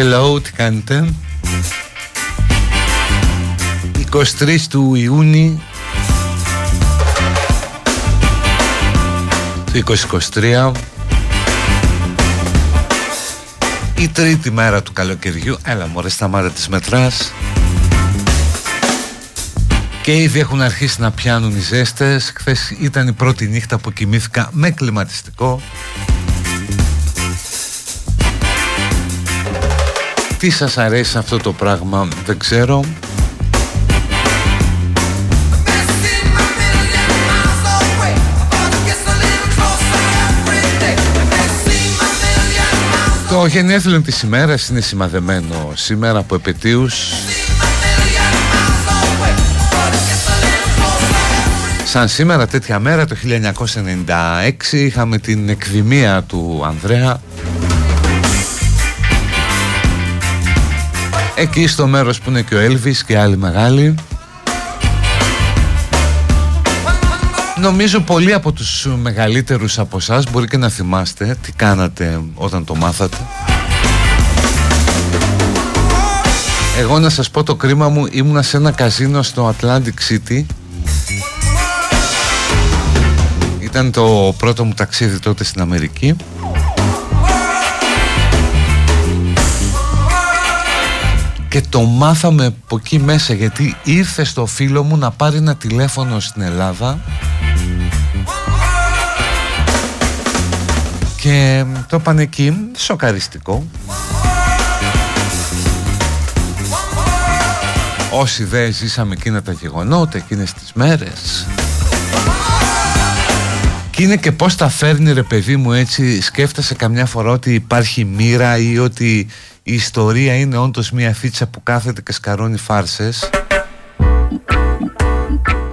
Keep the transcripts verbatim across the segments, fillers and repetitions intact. Hello, τι κάνετε? είκοσι τρεις του Ιούνιου του είκοσι είκοσι τρία, η τρίτη μέρα του καλοκαιριού. Έλα μωρέ, σταμάτα της μετράς. Και ήδη έχουν αρχίσει να πιάνουν οι ζέστες. Χθες ήταν η πρώτη νύχτα που κοιμήθηκα με κλιματιστικό. Τι σας αρέσει αυτό το πράγμα δεν ξέρω. Το γενέθλιον της ημέρας είναι σημαδεμένο σήμερα από επετείους. Σαν σήμερα τέτοια μέρα το χίλια εννιακόσια ενενήντα έξι είχαμε την εκδημία του Ανδρέα. Εκεί στο μέρος που είναι και ο Έλβης και άλλοι μεγάλοι. Νομίζω πολλοί από τους μεγαλύτερους από εσάς μπορεί και να θυμάστε τι κάνατε όταν το μάθατε. Εγώ να σας πω το κρίμα μου, ήμουνα σε ένα καζίνο στο Atlantic City. Ήταν το πρώτο μου ταξίδι τότε στην Αμερική. Και το μάθαμε από εκεί μέσα, γιατί ήρθε στο φίλο μου να πάρει ένα τηλέφωνο στην Ελλάδα και το είπαν εκεί, σοκαριστικό. Όσοι δεν ζήσαμε εκείνα τα γεγονότα, εκείνες τις μέρες. Και είναι και πώς τα φέρνει ρε παιδί μου έτσι, σκέφτεσαι καμιά φορά ότι υπάρχει μοίρα ή ότι η ιστορία είναι όντως μια φίτσα που κάθεται και σκαρώνει φάρσες.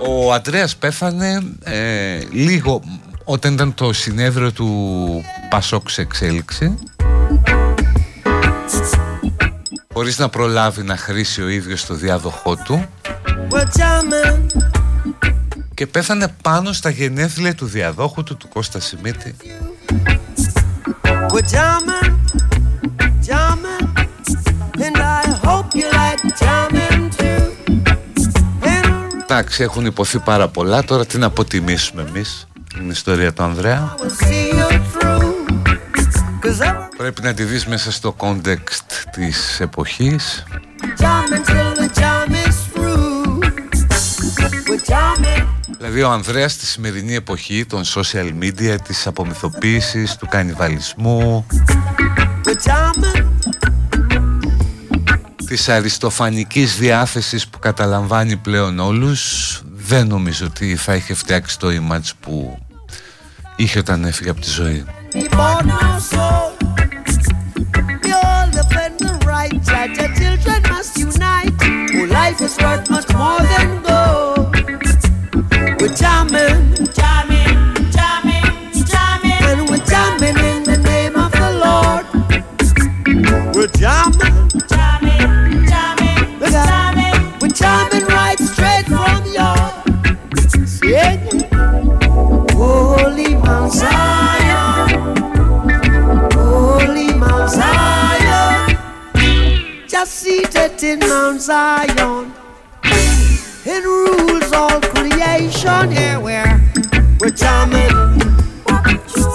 Ο Ανδρέας πέθανε ε, λίγο όταν ήταν το συνέδριο του Πασόκ σε εξέλιξη, χωρίς να προλάβει να χρήσει ο ίδιος το διάδοχό του. και πέθανε πάνω στα γενέθλια του διαδόχου του, του Κώστα Σιμίτη. Εντάξει, έχουν υποθεί πάρα πολλά, τώρα τι να αποτιμήσουμε εμείς την ιστορία του Ανδρέα. Πρέπει να τη δεις μέσα στο κόντεξτ της εποχής. Δηλαδή ο Ανδρέας στη σημερινή εποχή των social media, της απομυθοποίησης, του κανιβαλισμού, της αριστοφανικής διάθεσης που καταλαμβάνει πλέον όλους, δεν νομίζω ότι θα είχε φτιάξει το image που είχε όταν έφυγε από τη ζωή. In Mount Zion, it rules all creation. Yeah, we're we're jamming,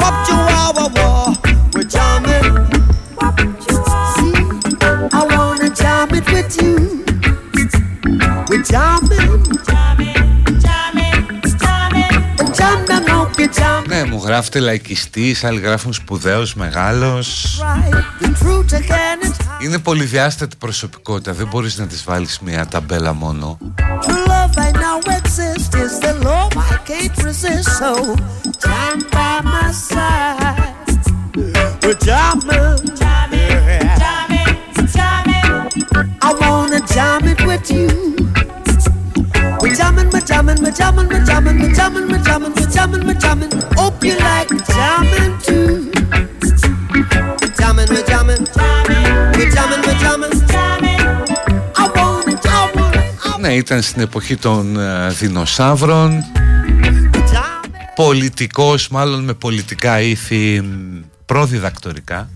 pop to our war. We're jamming. See, I wanna jam it with you. We're jamming, jamming, jamming, jamming. Jamming, no, we're jamming. Ναι, μου γράφετε λαϊκιστής, άλλοι γράφουν σπουδαίος, μεγάλος. Είναι πολυδιάστατη προσωπικότητα, δεν μπορείς να της βάλεις μία ταμπέλα μόνο. Ναι, ήταν στην εποχή των uh, δεινοσαύρων. Πολιτικός, μάλλον με πολιτικά ήθη προδιδακτορικά.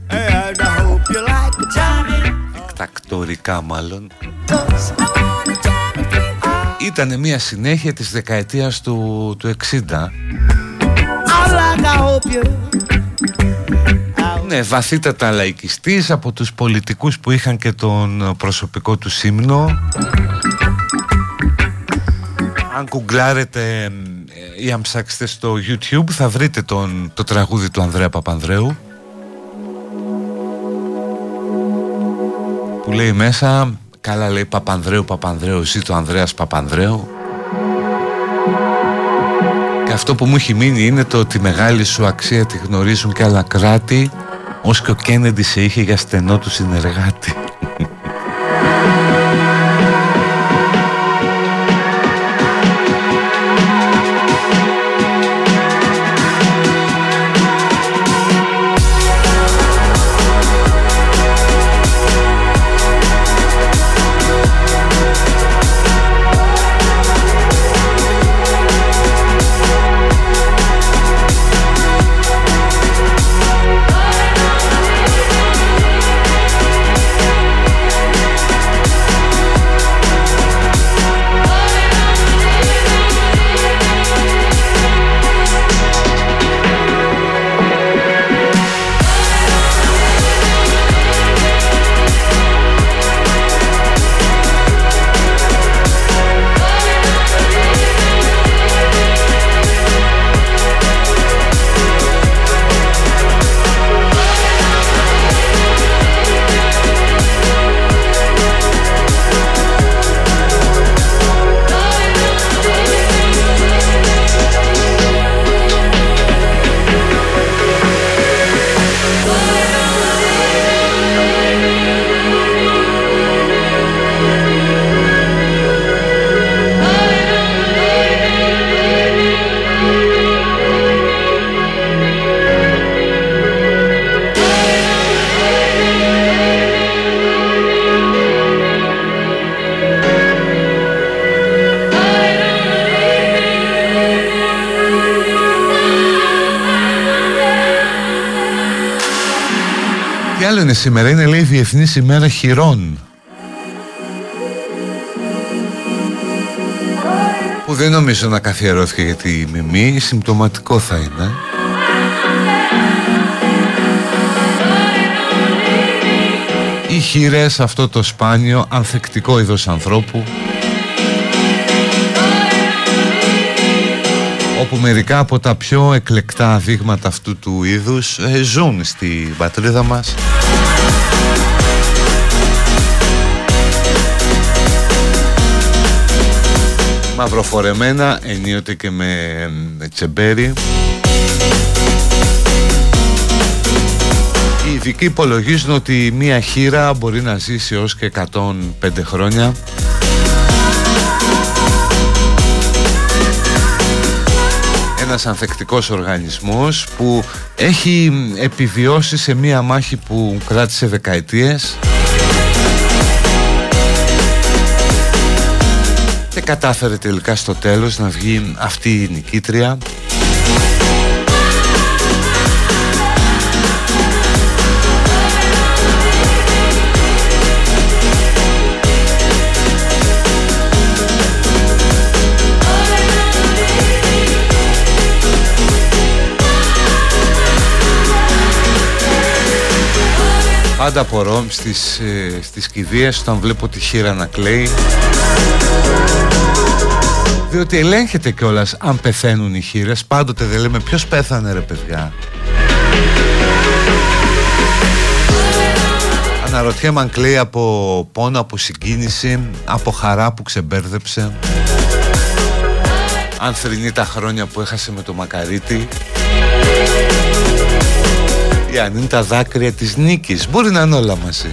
Εκτακτορικά μάλλον. Ήτανε μια συνέχεια της δεκαετίας του, του εξήντα. Ναι, βαθύτατα λαϊκιστής, από τους πολιτικούς που είχαν και τον προσωπικό του ύμνο. Αν κουγκλάρετε ή αν ψάξετε στο YouTube θα βρείτε τον, το τραγούδι του Ανδρέα Παπανδρέου που λέει μέσα, καλά λέει, Παπανδρέου, Παπανδρέου, ζήτω Ανδρέας Παπανδρέου. Και αυτό που μου έχει μείνει είναι το ότι μεγάλη σου αξία τη γνωρίζουν και άλλα κράτη, ως και ο Kennedy σε είχε για στενό του συνεργάτη. Κάτι άλλο είναι σήμερα. Είναι, λέει, η Διεθνής ημέρα χειρών, που δεν νομίζω να καθιερώθηκε για τη μιμή. Συμπτωματικό θα είναι. Οι χειρές, αυτό το σπάνιο ανθεκτικό είδος ανθρώπου, όπου μερικά από τα πιο εκλεκτά δείγματα αυτού του είδους ε, ζουν στην πατρίδα μας. Μαυροφορεμένα, ενίοτε και με τσεμπέρι. Οι ειδικοί υπολογίζουν ότι μία χήρα μπορεί να ζήσει έως και εκατόν πέντε χρόνια. Ένας ανθεκτικός οργανισμός που έχει επιβιώσει σε μία μάχη που κράτησε δεκαετίες και κατάφερε τελικά στο τέλος να βγει αυτή η νικήτρια. Πάντα απορώ στις, ε, στις κηδείες όταν βλέπω τη χήρα να κλαίει, διότι ελέγχεται κιόλας αν πεθαίνουν οι χήρες. Πάντοτε δεν λέμε ποιος πέθανε ρε παιδιά. Αναρωτιέμαι αν κλαίει από πόνο, από συγκίνηση, από χαρά που ξεμπέρδεψε, αν θρηνεί τα χρόνια που έχασε με το μακαρίτι, ή αν είναι τα δάκρυα της νίκης. Μπορεί να είναι όλα μαζί.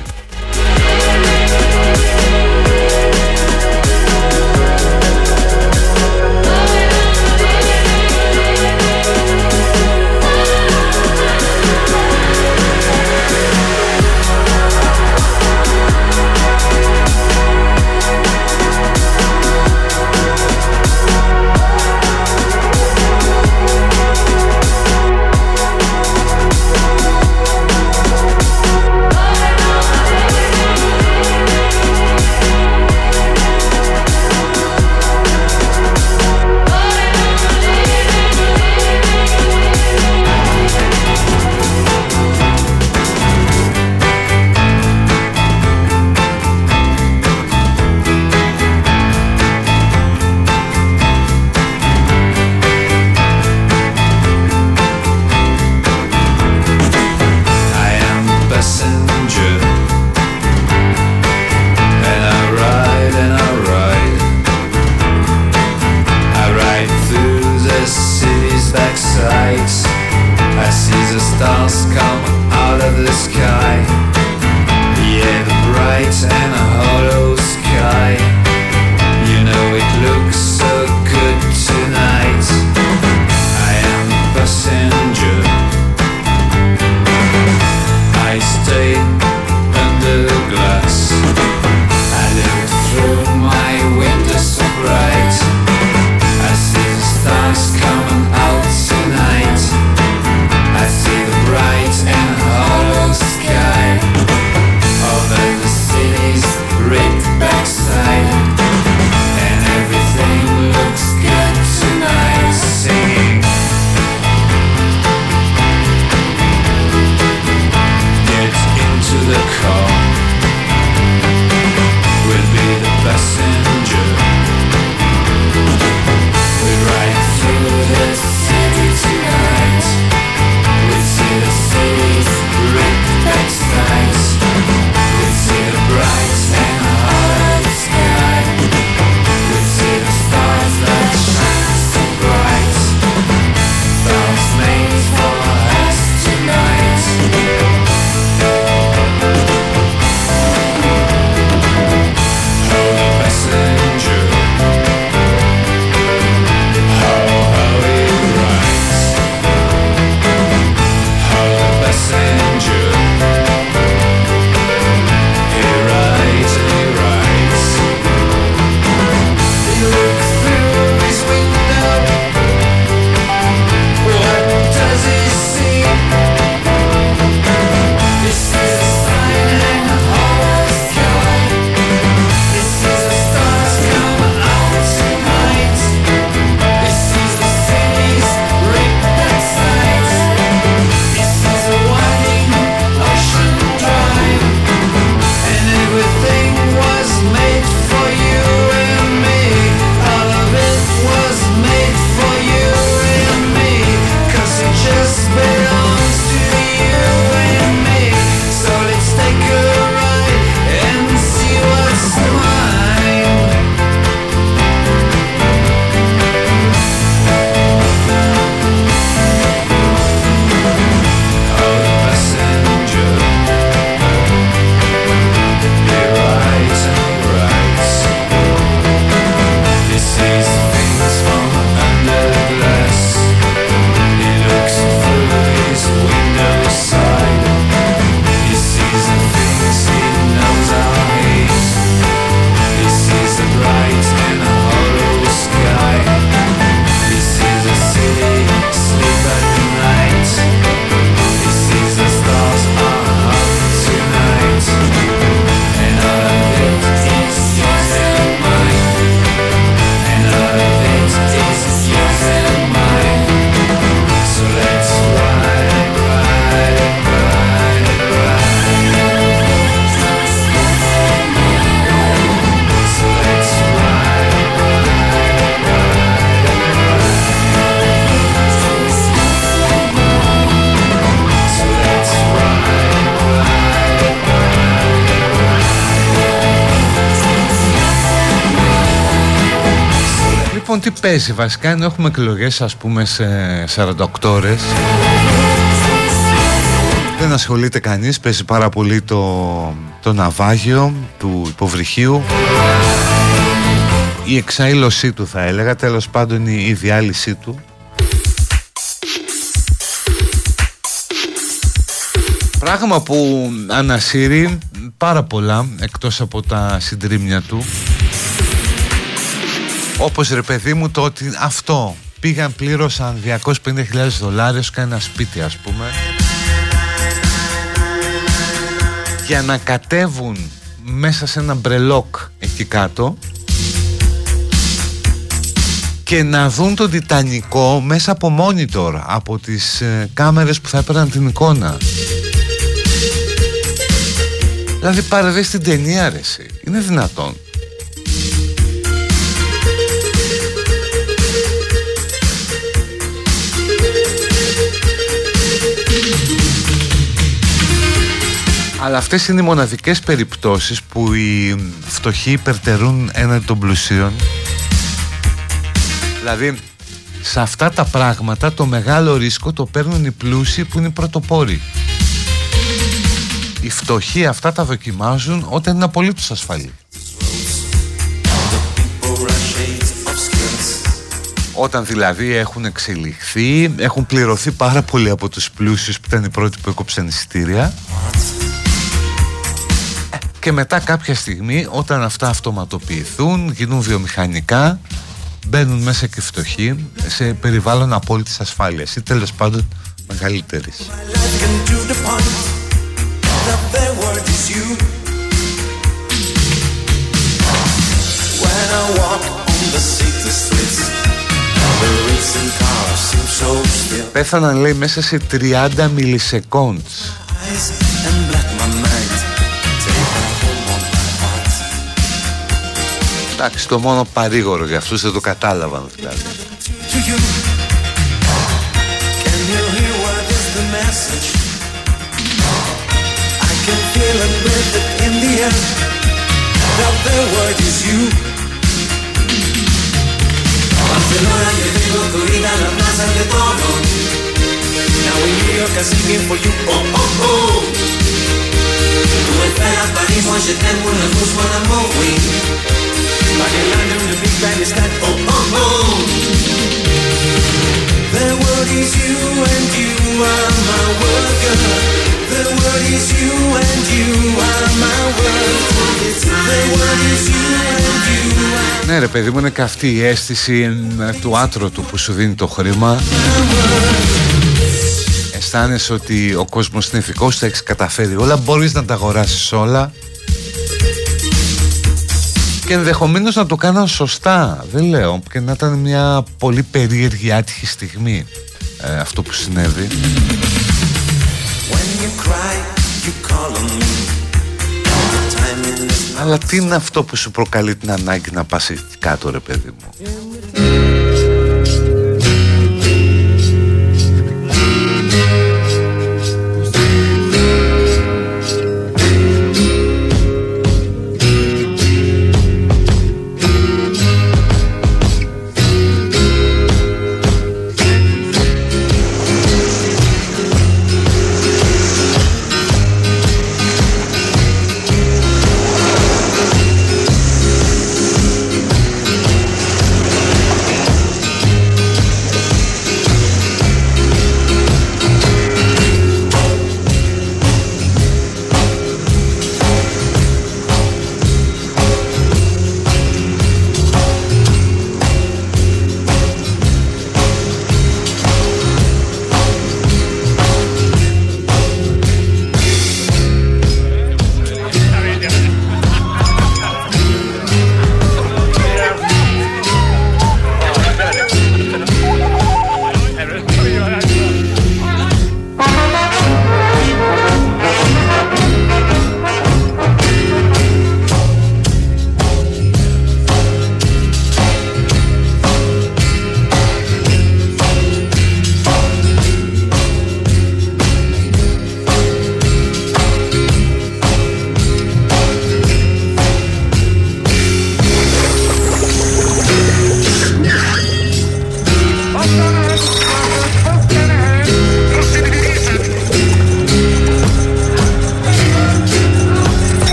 Λοιπόν, τι παίζει βασικά, ενώ έχουμε εκλογές ας πούμε σε σαράντα οκτώ ώρες. Δεν ασχολείται κανείς, παίζει πάρα πολύ το, το ναυάγιο του υποβρυχίου. Η εξαήλωσή του θα έλεγα, τέλος πάντων η, η διάλυσή του. Πράγμα που ανασύρει πάρα πολλά εκτός από τα συντρίμμια του. Όπως ρε παιδί μου το ότι αυτό πήγαν, πλήρωσαν διακόσιες πενήντα χιλιάδες δολάρια σε ένα σπίτι ας πούμε, για να κατέβουν μέσα σε ένα μπρελόκ εκεί κάτω και να δουν τον Τιτανικό μέσα από μόνιτορ, από τις ε, κάμερες που θα έπαιρναν την εικόνα. Δηλαδή πάρε δες την ταινία ρε εσύ, είναι δυνατόν? Αλλά αυτές είναι οι μοναδικές περιπτώσεις που οι φτωχοί υπερτερούν έναντι των πλουσίων. Δηλαδή, σε αυτά τα πράγματα το μεγάλο ρίσκο το παίρνουν οι πλούσιοι που είναι οι πρωτοπόροι. Οι φτωχοί αυτά τα δοκιμάζουν όταν είναι απολύτως ασφαλή. Όταν δηλαδή έχουν εξελιχθεί, έχουν πληρωθεί πάρα πολύ από τους πλούσιους που ήταν οι πρώτοι που έκοψαν εισιτήρια. Και μετά κάποια στιγμή όταν αυτά αυτοματοποιηθούν, γίνουν βιομηχανικά, μπαίνουν μέσα και φτωχοί σε περιβάλλον απόλυτης ασφάλειας ή τέλος πάντων μεγαλύτερης. Πέθαναν λέει μέσα σε τριάντα μιλισεκόντς. Εντάξει, το μόνο παρήγορο για αυτούς δεν το κατάλαβαν δηλαδή. Ναι ρε παιδί μου, είναι και αυτή η αίσθηση του άτρωτου που σου δίνει το χρήμα. Αισθάνεσαι ότι ο κόσμος είναι ηθικός, τα έχεις καταφέρει όλα, μπορείς να τα αγοράσεις όλα και ενδεχομένως να το κάναν σωστά, δεν λέω, και να ήταν μια πολύ περίεργη άτυχη στιγμή ε, αυτό που συνέβη. Αλλά τι είναι αυτό που σου προκαλεί την ανάγκη να πας κάτω ρε παιδί μου?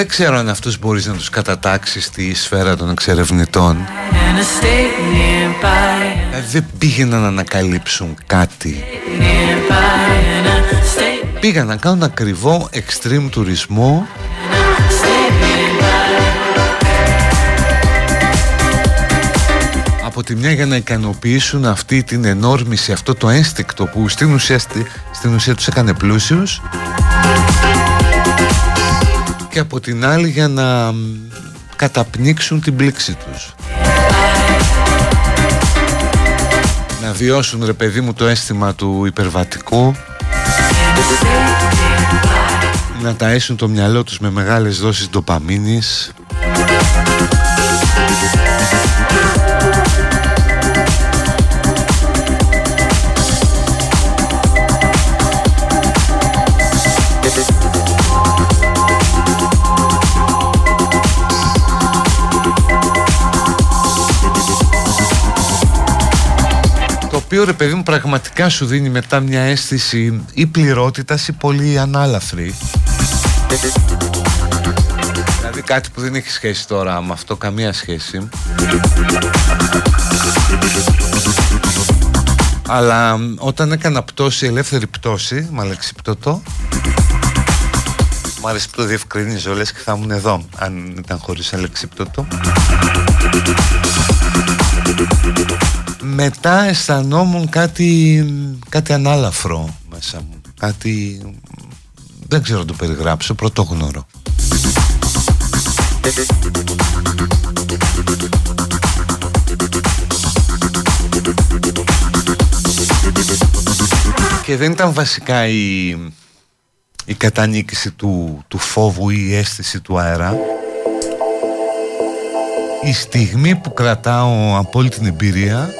δεν ξέρω αν αυτούς μπορείς να τους κατατάξεις στη σφαίρα των εξερευνητών. Δεν πήγαιναν να ανακαλύψουν κάτι. Πήγαν να κάνουν ακριβό extreme τουρισμό. Από τη μια για να ικανοποιήσουν αυτή την ενόρμηση, αυτό το ένστικτο που στην ουσία, στην ουσία τους έκανε πλούσιους, και από την άλλη για να καταπνίξουν την πλήξη τους. Να βιώσουν, ρε παιδί μου, το αίσθημα του υπερβατικού, να ταΐσουν το μυαλό τους με μεγάλες δόσεις ντοπαμίνης. Το οποίο, ρε παιδί μου, πραγματικά σου δίνει μετά μια αίσθηση ή πληρότητας ή πολύ ανάλαφρη. Δηλαδή κάτι που δεν έχει σχέση τώρα με αυτό, καμία σχέση. Αλλά όταν έκανα πτώση, ελεύθερη πτώση, μ' αλεξιπτωτό, μ' αρέσει που το διευκρινίζω, λες και θα ήμουν εδώ αν ήταν χωρίς αλεξιπτωτό. Μετά αισθανόμουν κάτι, κάτι ανάλαφρο μέσα μου, κάτι, δεν ξέρω να το περιγράψω, πρωτόγνωρο. Και δεν ήταν βασικά η, η κατανίκηση του, του φόβου ή η αίσθηση του αέρα. Η στιγμή που κρατάω από όλη την εμπειρία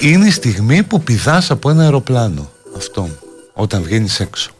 είναι η στιγμή που πηδάς από ένα αεροπλάνο. Αυτό, όταν βγαίνεις έξω.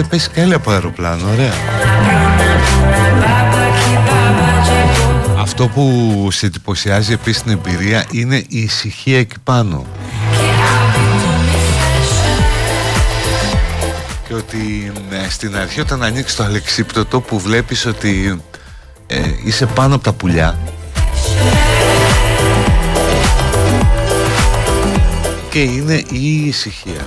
έχετε πέσει και άλλοι από αεροπλάνο, ωραία. Αυτό που σε εντυπωσιάζει επίσης την εμπειρία είναι η ησυχία εκεί πάνω. Και ότι στην αρχή όταν ανοίξεις το αλεξίπτωτο που βλέπεις ότι ε, είσαι πάνω από τα πουλιά και είναι η ησυχία.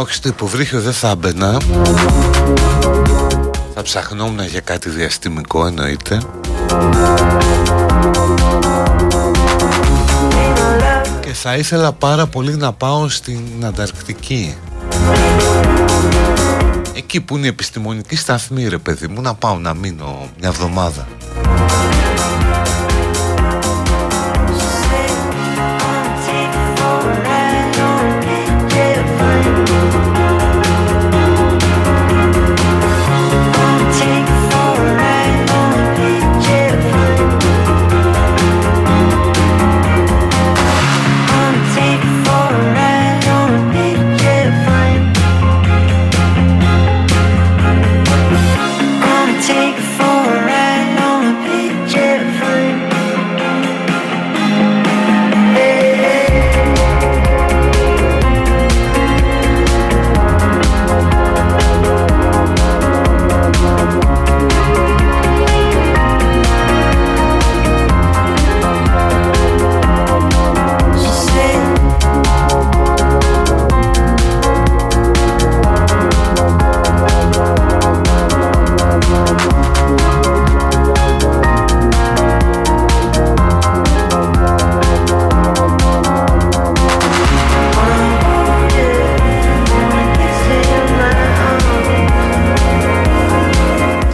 Όχι, στο υποβρύχιο δεν θα έμπαινα. Θα ψαχνόμουν για κάτι διαστημικό, εννοείται. Και θα ήθελα πάρα πολύ να πάω στην Ανταρκτική. Εκεί που είναι η επιστημονική σταθμή, ρε παιδί μου, να πάω να μείνω μια εβδομάδα.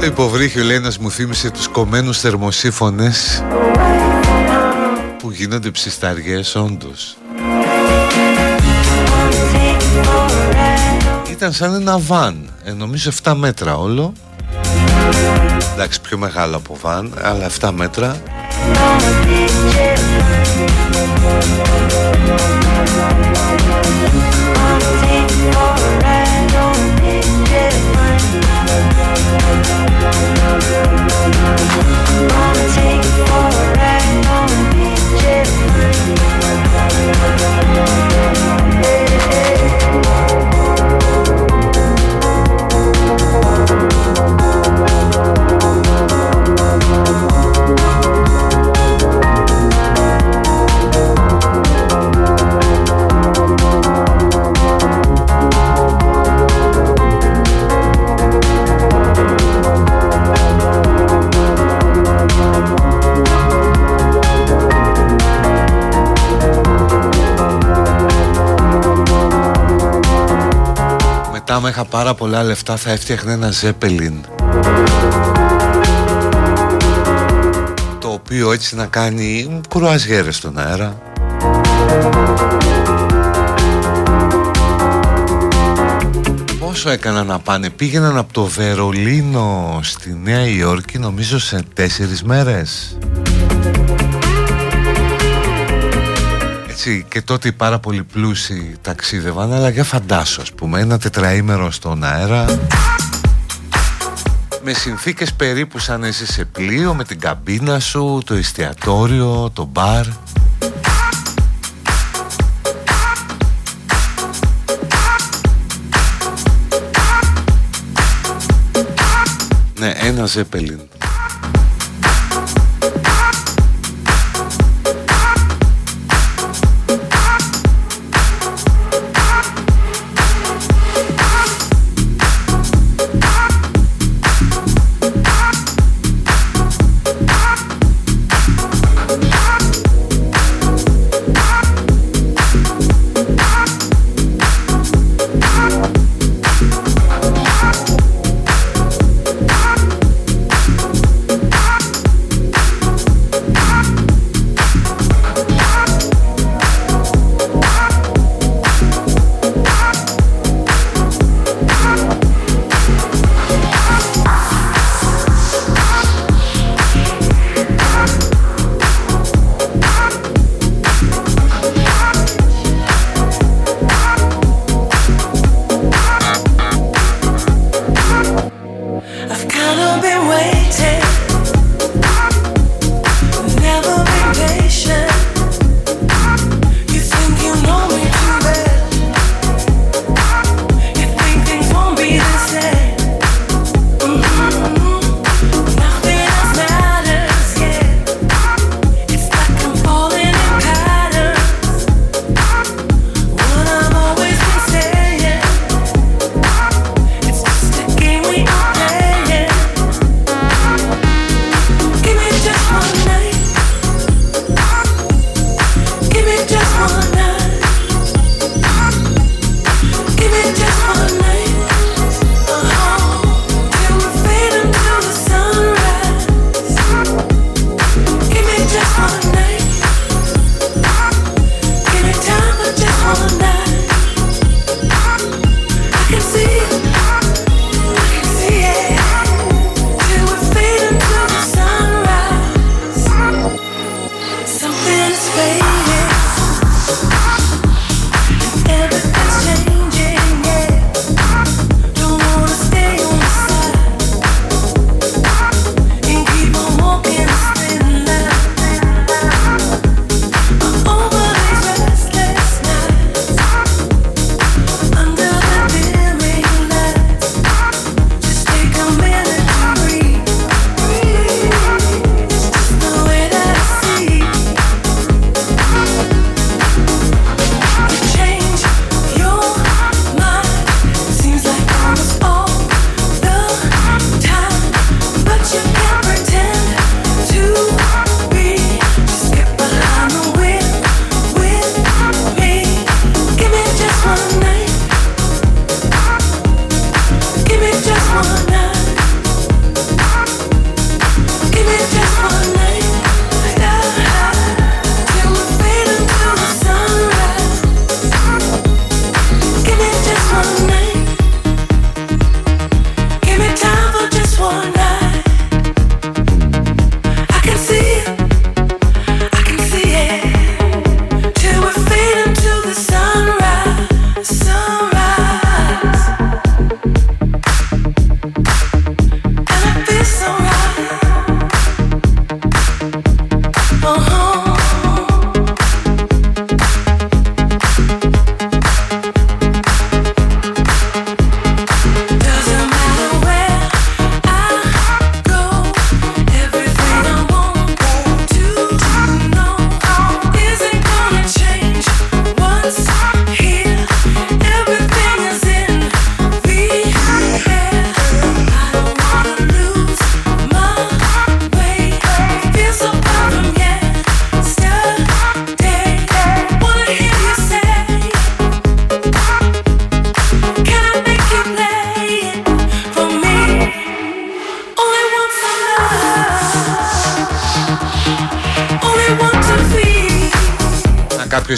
Υποβρύχιο, λέει ένας, μου θύμισε τους κομμένους θερμοσύφωνες που γίνονται ψισταριές όντως. Ήταν σαν ένα βαν, ε, νομίζω επτά μέτρα όλο. Εντάξει, πιο μεγάλο από βαν, αλλά επτά μέτρα. Άμα είχα πάρα πολλά λεφτά θα έφτιαχνε ένα Zeppelin, το οποίο έτσι να κάνει κρουαζιέρες στον αέρα. Πόσο έκανα να πάνε, πήγαιναν από το Βερολίνο στη Νέα Υόρκη νομίζω σε τέσσερις μέρες. Και τότε οι πάρα πολλοί πλούσιοι ταξίδευαν, αλλά για φαντάσου, ας πούμε, ένα τετραήμερο στον αέρα με συνθήκες περίπου σαν εσύ σε πλοίο, με την καμπίνα σου, το εστιατόριο, το μπαρ. Ναι, ένα Zeppelin.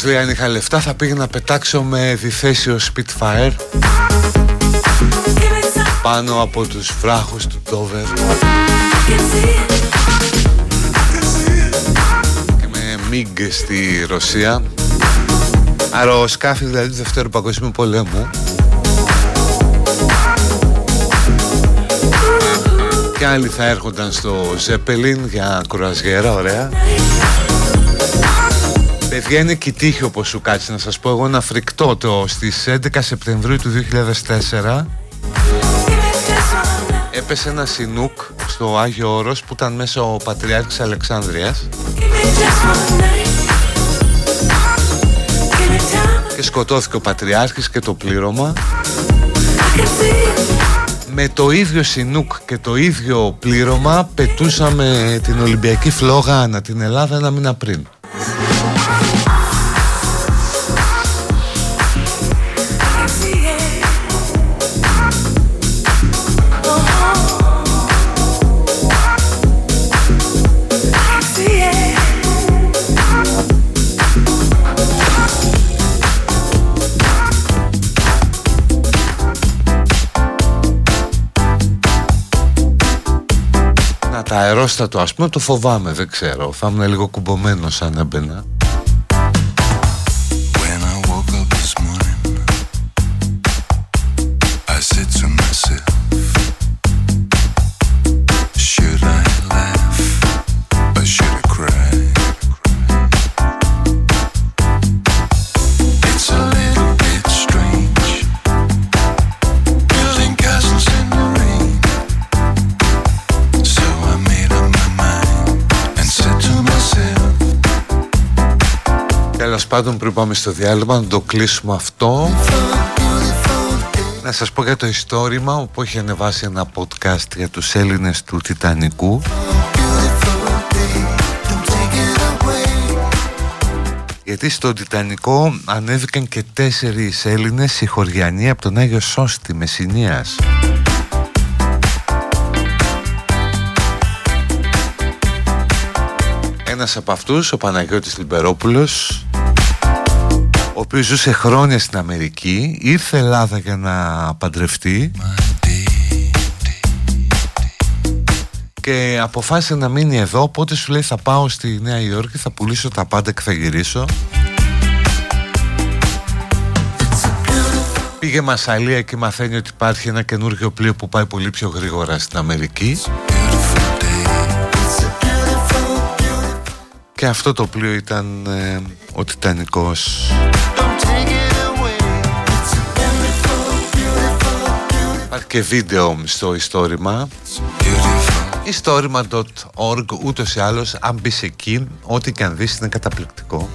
Λέει, αν είχα λεφτά θα πήγα να πετάξω με διθέσιο Spitfire πάνω από τους βράχους του Dover και με μίγκ στη Ρωσία, αεροσκάφη δηλαδή του Δευτέρου Παγκοσμίου Πολέμου, και άλλοι θα έρχονταν στο Zeppelin για κρουαζιέρα, ωραία. Παιδιά, είναι και τύχη όπως σου κάτσε να σας πω. Εγώ να φρικτώ το στις έντεκα Σεπτεμβρίου του δύο χιλιάδες τέσσερα έπεσε ένα Σινούκ στο Άγιο Όρος που ήταν μέσα ο Πατριάρχης Αλεξανδρείας και σκοτώθηκε ο Πατριάρχης και το πλήρωμα. Με το ίδιο Σινούκ και το ίδιο πλήρωμα πετούσαμε την Ολυμπιακή Φλόγα ανά την Ελλάδα ένα μήνα πριν. Τα αερόστατο, ας πούμε, το φοβάμαι, δεν ξέρω. Θα ήμουν λίγο κουμπωμένος αν έμπαινα. Πάντων, πριν πάμε στο διάλειμμα, να το κλείσουμε αυτό. Να σας πω για το ιστόρημα, όπου έχει ανεβάσει ένα podcast για τους Έλληνες του Τιτανικού. Γιατί στο Τιτανικό ανέβηκαν και τέσσερις Έλληνες συγχωριανοί από τον Άγιο Σώστη Μεσσηνίας. Ένας από αυτούς, ο Παναγιώτης Λιμπερόπουλος, ο οποίος ζούσε χρόνια στην Αμερική, ήρθε Ελλάδα για να παντρευτεί και αποφάσισε να μείνει εδώ, οπότε σου λέει θα πάω στη Νέα Υόρκη, θα πουλήσω τα πάντα και θα γυρίσω. Πήγε Μασαλία και μαθαίνει ότι υπάρχει ένα καινούργιο πλοίο που πάει πολύ πιο γρήγορα στην Αμερική. Και αυτό το πλοίο ήταν ε, ο Τιτανικός. Υπάρχει και βίντεο στο ιστόρημα, ιστόρημα τελεία org, ούτως ή άλλως. Αν μπεις εκεί, ό,τι και αν δεις είναι καταπληκτικό.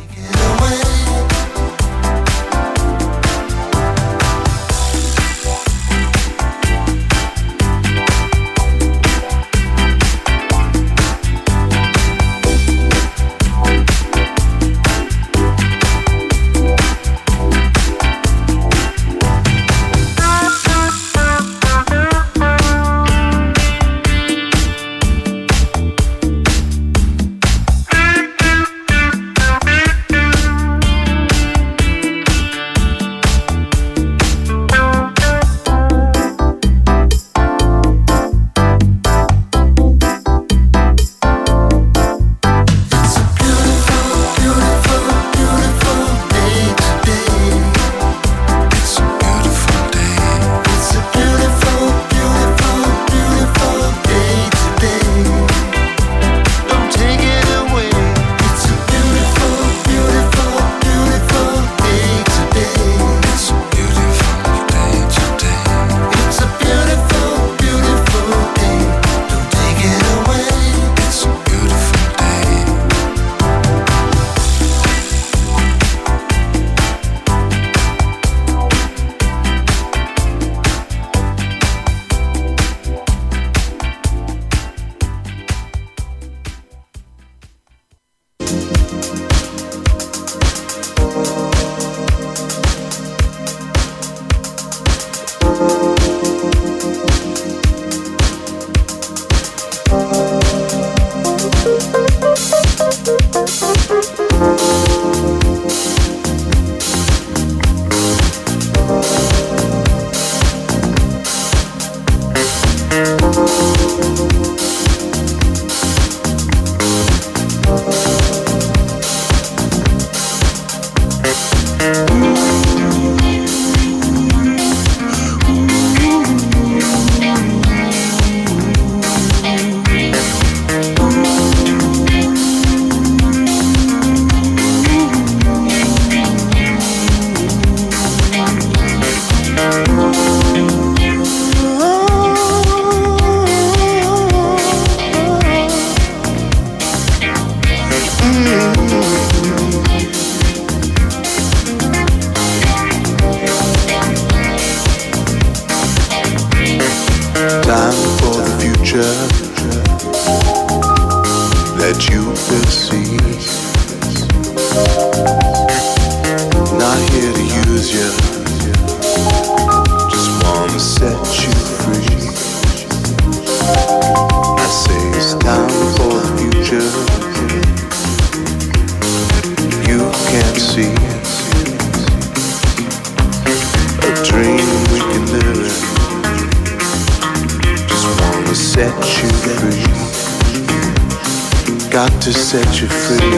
got to set you free.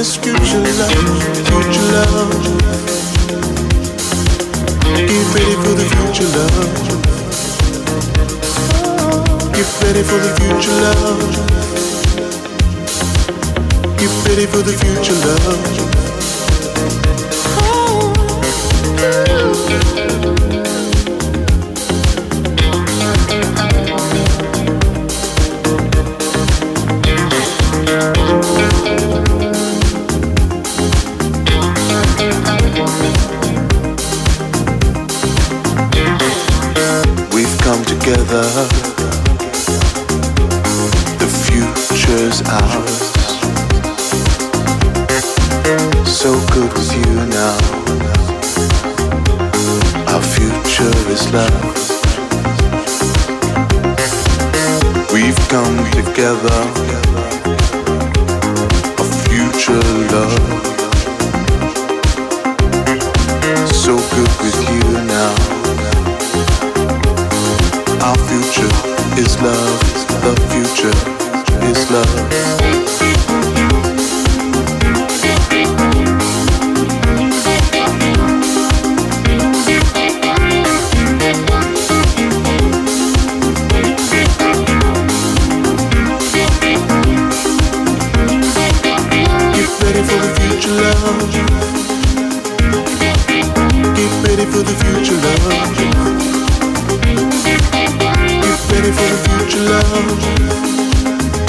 This future love, future love. Get ready for the future love. Get ready for the future love. Get ready for the future love. The future's ours. So good with you now. Our future is love. We've come together. A future love. So good with you now. Our future is love, the future is love. Get ready for the future love. Get ready for the future love. Get ready for the future love.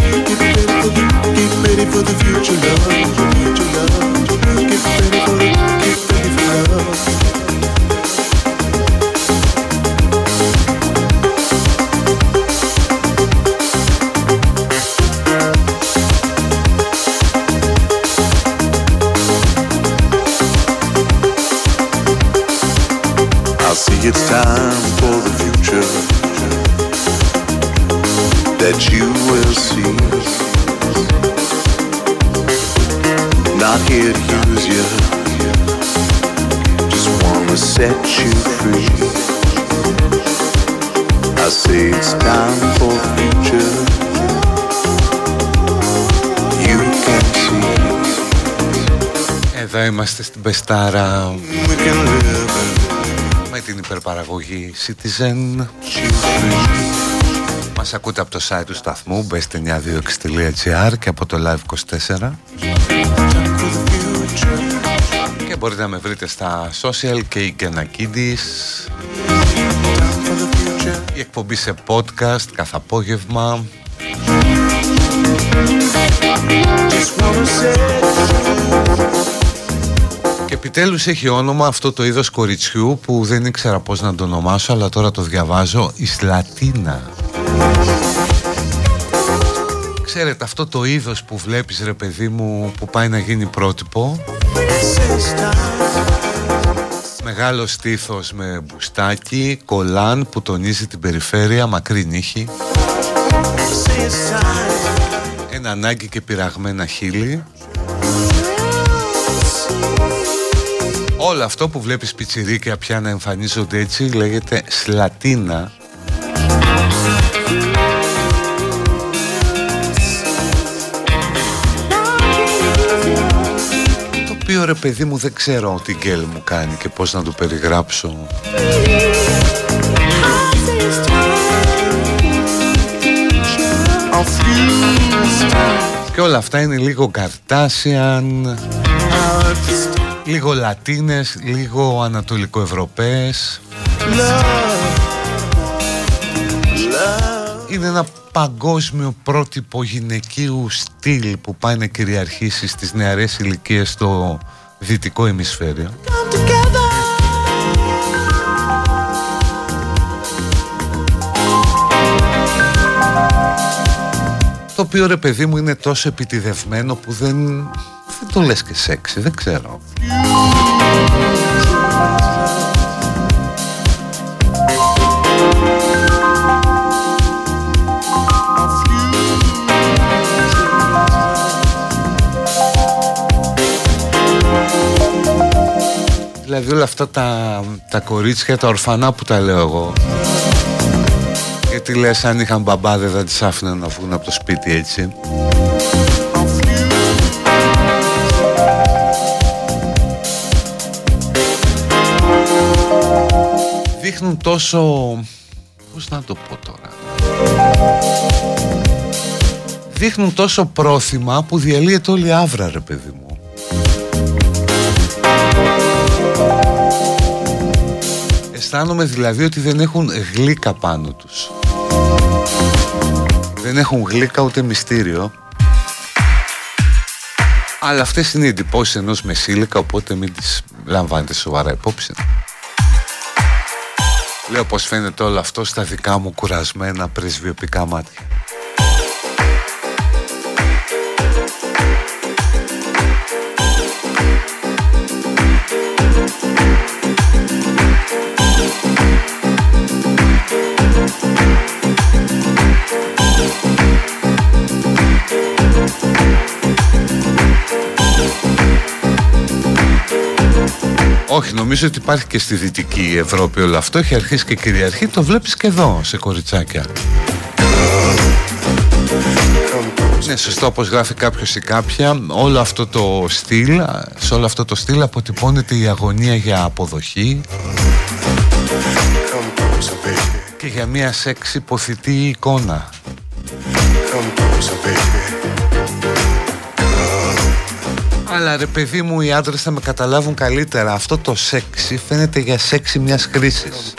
Get ready for the, get ready for the future love. Future love. Get ready for the, get ready for love. I see it's time for the future that you will see. Not here to use you, just wanna set you free. I say it's time for the future you can see. Εδώ είμαστε στην Πεστάρα με την υπερπαραγωγή Citizen. Μας ακούτε από το site του σταθμού μπες εννιακόσια είκοσι τελεία τζι αρ και από το live είκοσι τέσσερα και μπορείτε να με βρείτε στα social και η Κενακίδης. Η εκπομπή σε podcast κάθε απόγευμα. Και επιτέλους έχει όνομα αυτό το είδος κοριτσιού που δεν ήξερα πώς να το ονομάσω, αλλά τώρα το διαβάζω, Ισλατίνα. Ξέρετε αυτό το είδος που βλέπεις ρε παιδί μου, που πάει να γίνει πρότυπο. Μεγάλο στήθος με μπουστάκι, κολάν που τονίζει την περιφέρεια, μακρύ νύχι, ένα ανάγκη και πειραγμένα χείλη. Όλο αυτό που βλέπεις πιτσιρίκια πια να εμφανίζονται έτσι λέγεται Σλατίνα. Ρε παιδί μου, δεν ξέρω τι γκέλ μου κάνει και πώς να το περιγράψω. Και όλα αυτά είναι λίγο Καρτάσιαν, λίγο Λατίνες, λίγο Ανατολικοευρωπαίες. Είναι ένα παγκόσμιο πρότυπο γυναικείου στυλ που πάει να κυριαρχήσει στις νεαρές ηλικίες στο δυτικό ημισφαίριο. Το οποίο ρε παιδί μου είναι τόσο επιτιδευμένο που δεν, δεν το λες και σεξι, δεν ξέρω. δηλαδή όλα αυτά τα, τα κορίτσια, τα ορφανά που τα λέω εγώ. Γιατί λες, αν είχαν μπαμπά δεν θα τις άφηναν να βγουν από το σπίτι έτσι. Δείχνουν τόσο... πώς να το πω τώρα... Δείχνουν τόσο πρόθυμα που διαλύεται όλη η άβρα, ρε παιδί μου. Αισθάνομαι δηλαδή ότι δεν έχουν γλύκα πάνω τους. Δεν έχουν γλύκα ούτε μυστήριο. Αλλά αυτές είναι οι εντυπώσεις ενός μεσήλικα, οπότε μην τις λαμβάνετε σοβαρά υπόψη. Λέω πως φαίνεται όλο αυτό στα δικά μου κουρασμένα πρεσβιοπικά μάτια. Όχι, νομίζω ότι υπάρχει και στη Δυτική Ευρώπη όλο αυτό. Έχει αρχίσει και κυριαρχεί. Το βλέπεις και εδώ σε κοριτσάκια. Ναι, σωστό, όπως γράφει κάποιος ή κάποια, όλο αυτό το στυλ, σε όλο αυτό το στυλ αποτυπώνεται η αγωνία για αποδοχή και για μια σεξ υποθητή εικόνα. Αλλά ρε παιδί μου, οι άντρες θα με καταλάβουν καλύτερα. Αυτό το σεξι φαίνεται για σεξι μιας χρήσης.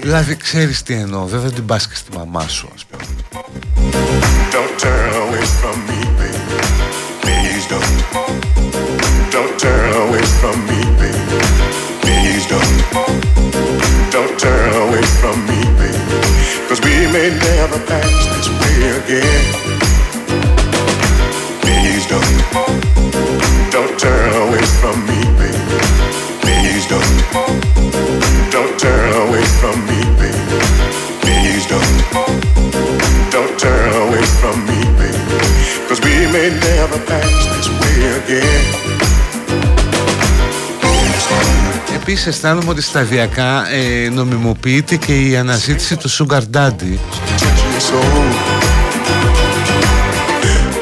Δηλαδή ξέρεις τι εννοώ, δεν θα την πας και στη μαμά σου, ας πούμε. Cause we may never pass this way again. Please don't, don't turn away from me, baby. Please don't, don't turn away from me, baby. Please don't, don't turn away from me, baby. Cause we may never pass this way again. Επίσης αισθάνομαι ότι σταδιακά ε, νομιμοποιείται και η αναζήτηση του Sugar Daddy.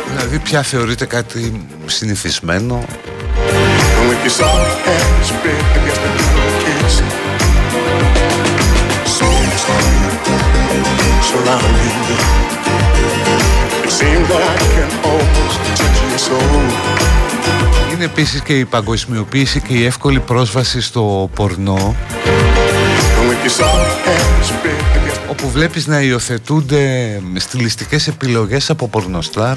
Δηλαδή πια θεωρείται κάτι συνηθισμένο. Είναι επίσης και η παγκοσμιοποίηση και η εύκολη πρόσβαση στο πορνό, όπου βλέπεις να υιοθετούνται στιλιστικές επιλογές από πορνοστάρ.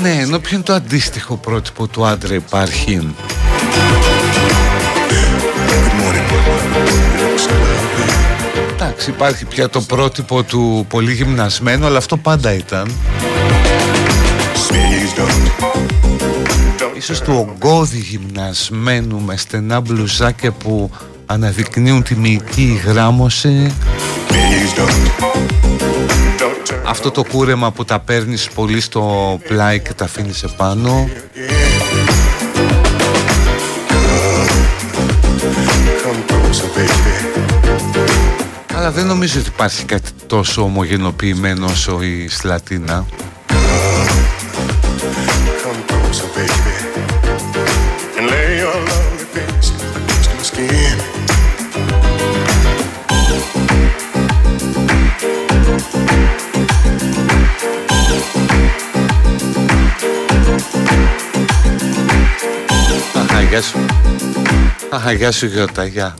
Ναι, ενώ ποιο είναι το αντίστοιχο πρότυπο του άντρα υπάρχει? Εντάξει, υπάρχει πια το πρότυπο του πολύ γυμνασμένου, αλλά αυτό πάντα ήταν. Ίσως του ογκώδη γυμνασμένου με στενά μπλουζάκια που αναδεικνύουν τη μυϊκή γράμμωση. Αυτό το κούρεμα που τα παίρνεις πολύ στο πλάι και τα αφήνεις επάνω. Αλλά δεν νομίζω ότι υπάρχει κάτι τόσο ομογενοποιημένο όσο η Σλατίνα. Α, γεια σου Γιώτα, γεια.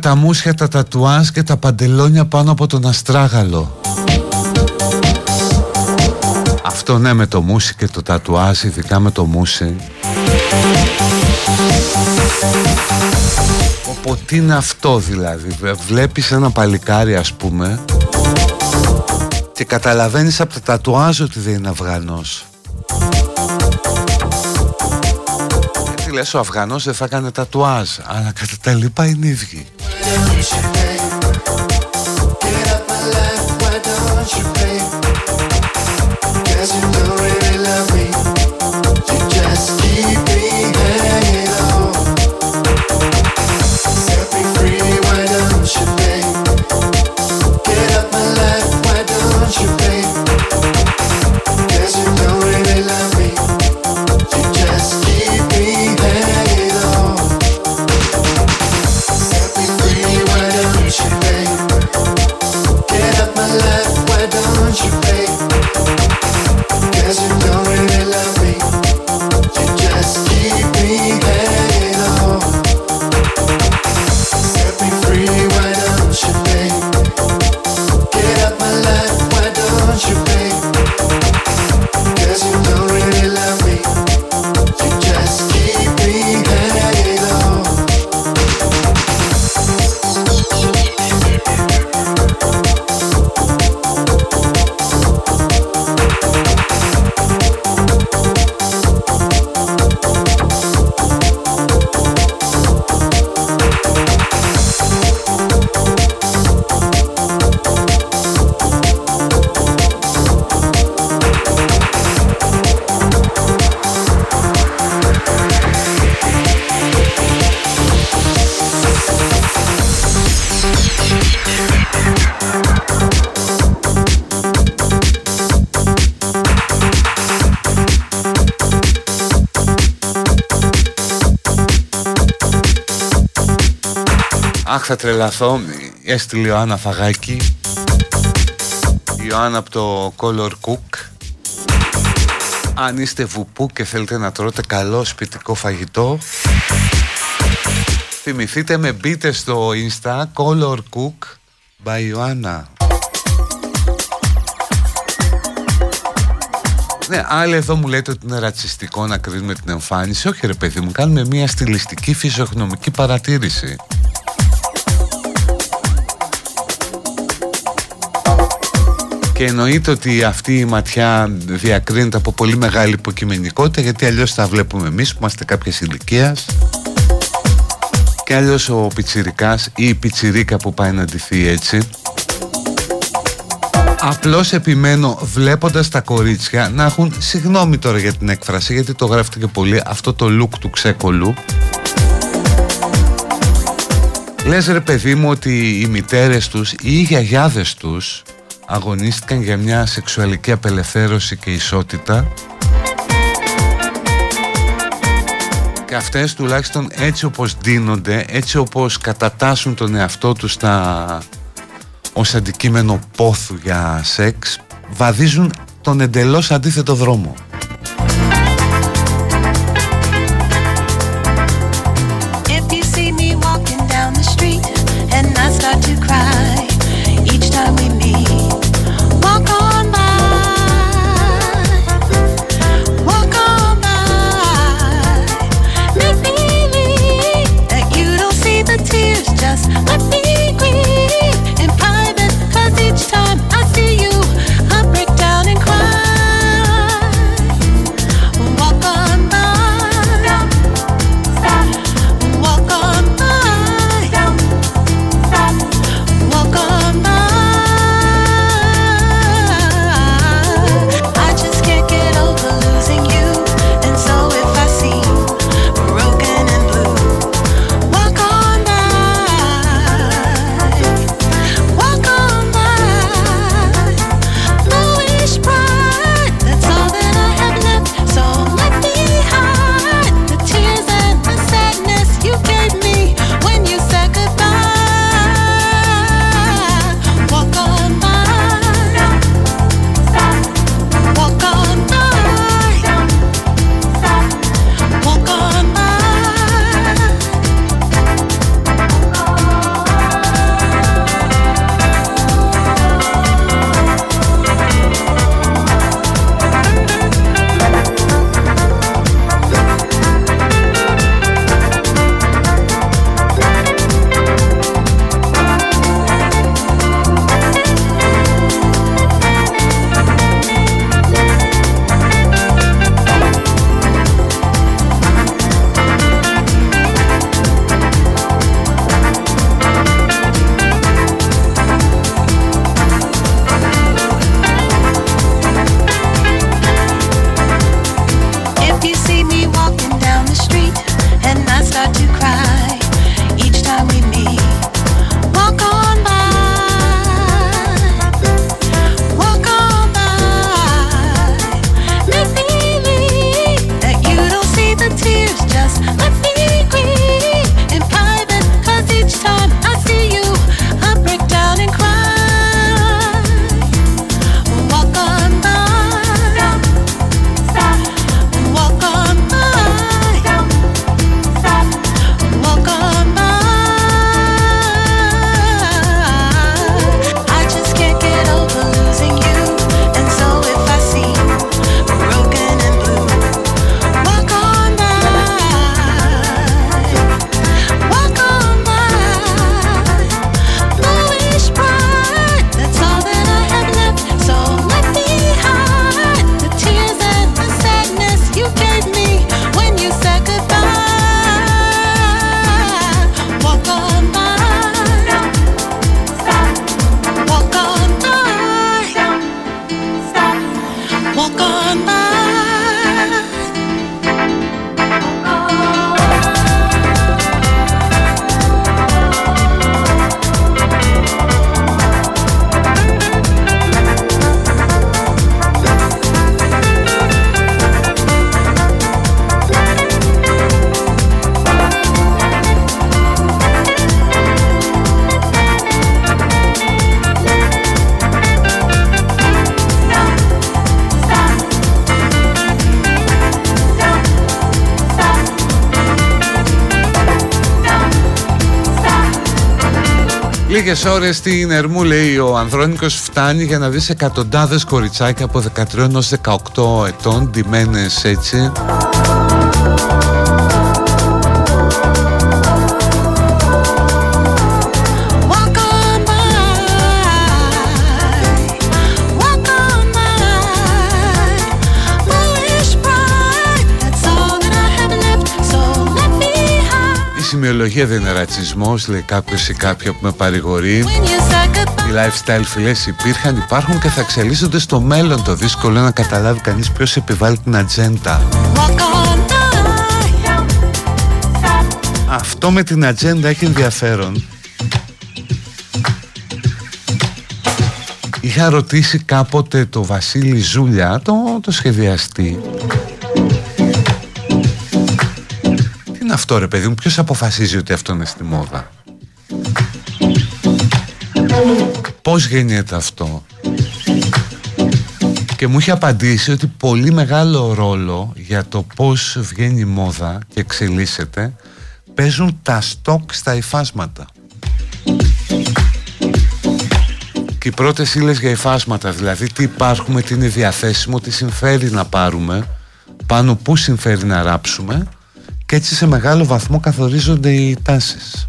Τα μουσια, τα τατουάζ και τα παντελόνια πάνω από τον αστράγαλο. Αυτό ναι, με το μουσι και το τατουάζ, ειδικά με το μουσι. Οπότε τι είναι αυτό δηλαδή? Βλέπεις ένα παλικάρι ας πούμε και καταλαβαίνεις από τα τατουάζ ότι δεν είναι Αφγανός. Γιατί λες ο Αφγανός δεν θα έκανε τατουάζ, αλλά κατά τα λοιπά είναι ίδιοι. Get up my life, why don't you pay? Cause Αχ, θα τρελαθώ. Έστειλε η Ιωάννα Φαγάκη. Η Ιωάννα από το Color Cook. Αν είστε βουπού και θέλετε να τρώτε καλό σπιτικό φαγητό, θυμηθείτε με, μπείτε στο Insta Color Cook by Ιωάννα. Ναι, άλλοι εδώ μου λέτε ότι είναι ρατσιστικό να κρίνουμε την εμφάνιση. Όχι ρε παιδί μου, κάνουμε μια στιλιστική φυσιογνωμική παρατήρηση. Και εννοείται ότι αυτή η ματιά διακρίνεται από πολύ μεγάλη υποκειμενικότητα, γιατί αλλιώς τα βλέπουμε εμείς που είμαστε κάποιας ηλικίας, και αλλιώς ο πιτσιρικάς ή η πιτσιρίκα που πάει να ντυθεί έτσι. Απλώς επιμένω, βλέποντας τα κορίτσια να έχουν, συγγνώμη τώρα για την έκφραση, γιατί το γράφετε και πολύ, αυτό το look του ξέκολου. Λες ρε παιδί μου ότι οι μητέρες τους ή οι γιαγιάδες τους αγωνίστηκαν για μια σεξουαλική απελευθέρωση και ισότητα, και αυτές τουλάχιστον έτσι όπως ντύνονται, έτσι όπως κατατάσσουν τον εαυτό τους τα... ως αντικείμενο πόθου για σεξ, βαδίζουν τον εντελώς αντίθετο δρόμο. Λίγες ώρες στην Ερμού, λέει ο Ανδρόνικος, φτάνει για να δεις εκατοντάδες κοριτσάκια από δεκατρία έως δεκαοκτώ ετών, ντυμένες έτσι. Η σημειολογία δεν είναι ρατσισμός, λέει κάποιος ή κάποια που με παρηγορεί. Οι lifestyle φυλές υπήρχαν, υπάρχουν και θα εξελίσσονται στο μέλλον. Το δύσκολο είναι να καταλάβει κανείς ποιος επιβάλλει την ατζέντα. Αυτό με την ατζέντα έχει ενδιαφέρον. Είχα ρωτήσει κάποτε το Βασίλη Ζούλια, το, το σχεδιαστή. Αυτό ρε παιδί μου, ποιος αποφασίζει ότι αυτό είναι στη μόδα? Πώς γεννιέται αυτό? Και μου είχε απαντήσει ότι πολύ μεγάλο ρόλο για το πώς βγαίνει η μόδα και εξελίσσεται παίζουν τα στόκ στα υφάσματα. Και οι πρώτες ύλες για υφάσματα, δηλαδή τι υπάρχουμε, τι είναι διαθέσιμο, τι συμφέρει να πάρουμε, πάνω που συμφέρει να ράψουμε. Και έτσι σε μεγάλο βαθμό καθορίζονται οι τάσεις.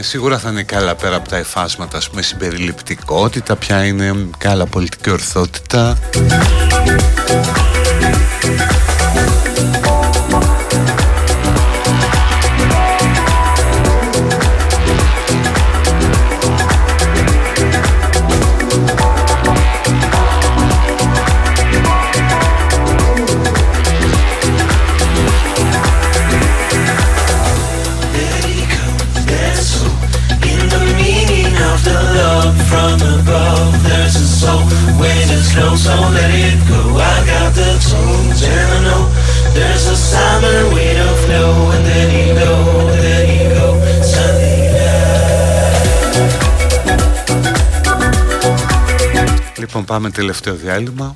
Σίγουρα θα είναι και άλλα πέρα από τα εφάσματα, ας πούμε, συμπεριληπτικότητα, ποια είναι και άλλα πολιτική ορθότητα. So let it go, I got the tune. and I know there's a summer we don't know, and then you go, and then you go, Sunday night. Λοιπόν, πάμε τελευταίο διάλειμμα.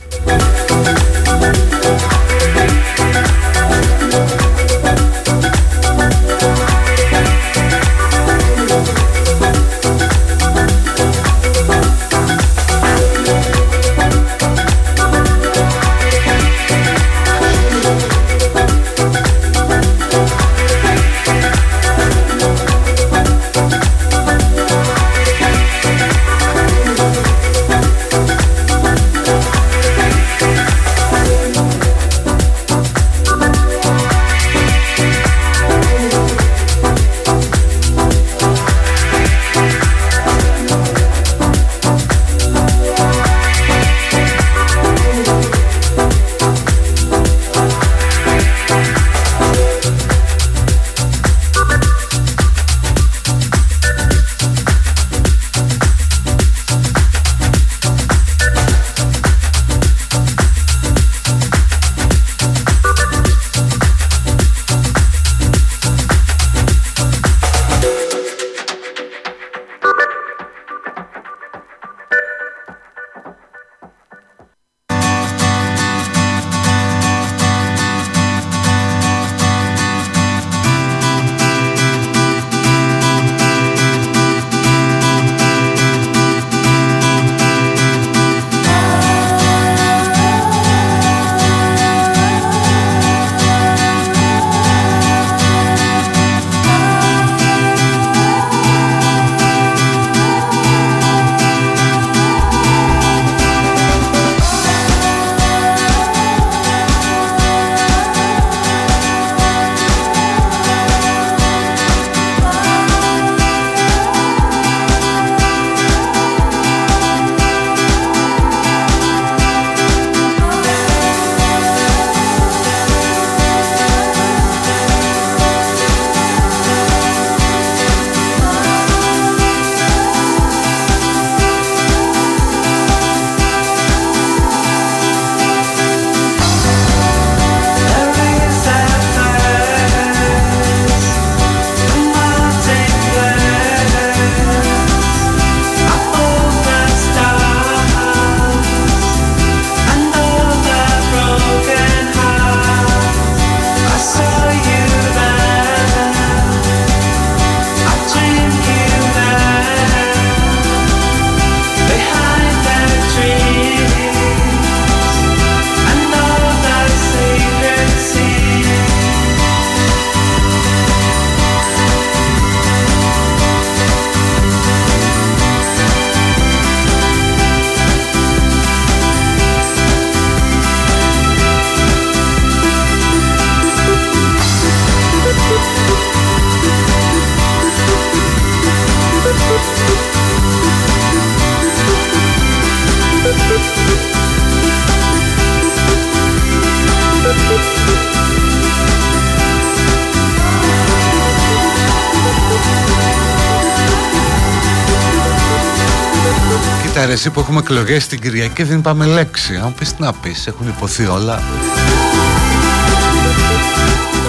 Εσύ που έχουμε εκλογές στην Κυριακή δεν πάμε λέξη. Αν πεις να πεις, έχουν υποθεί όλα.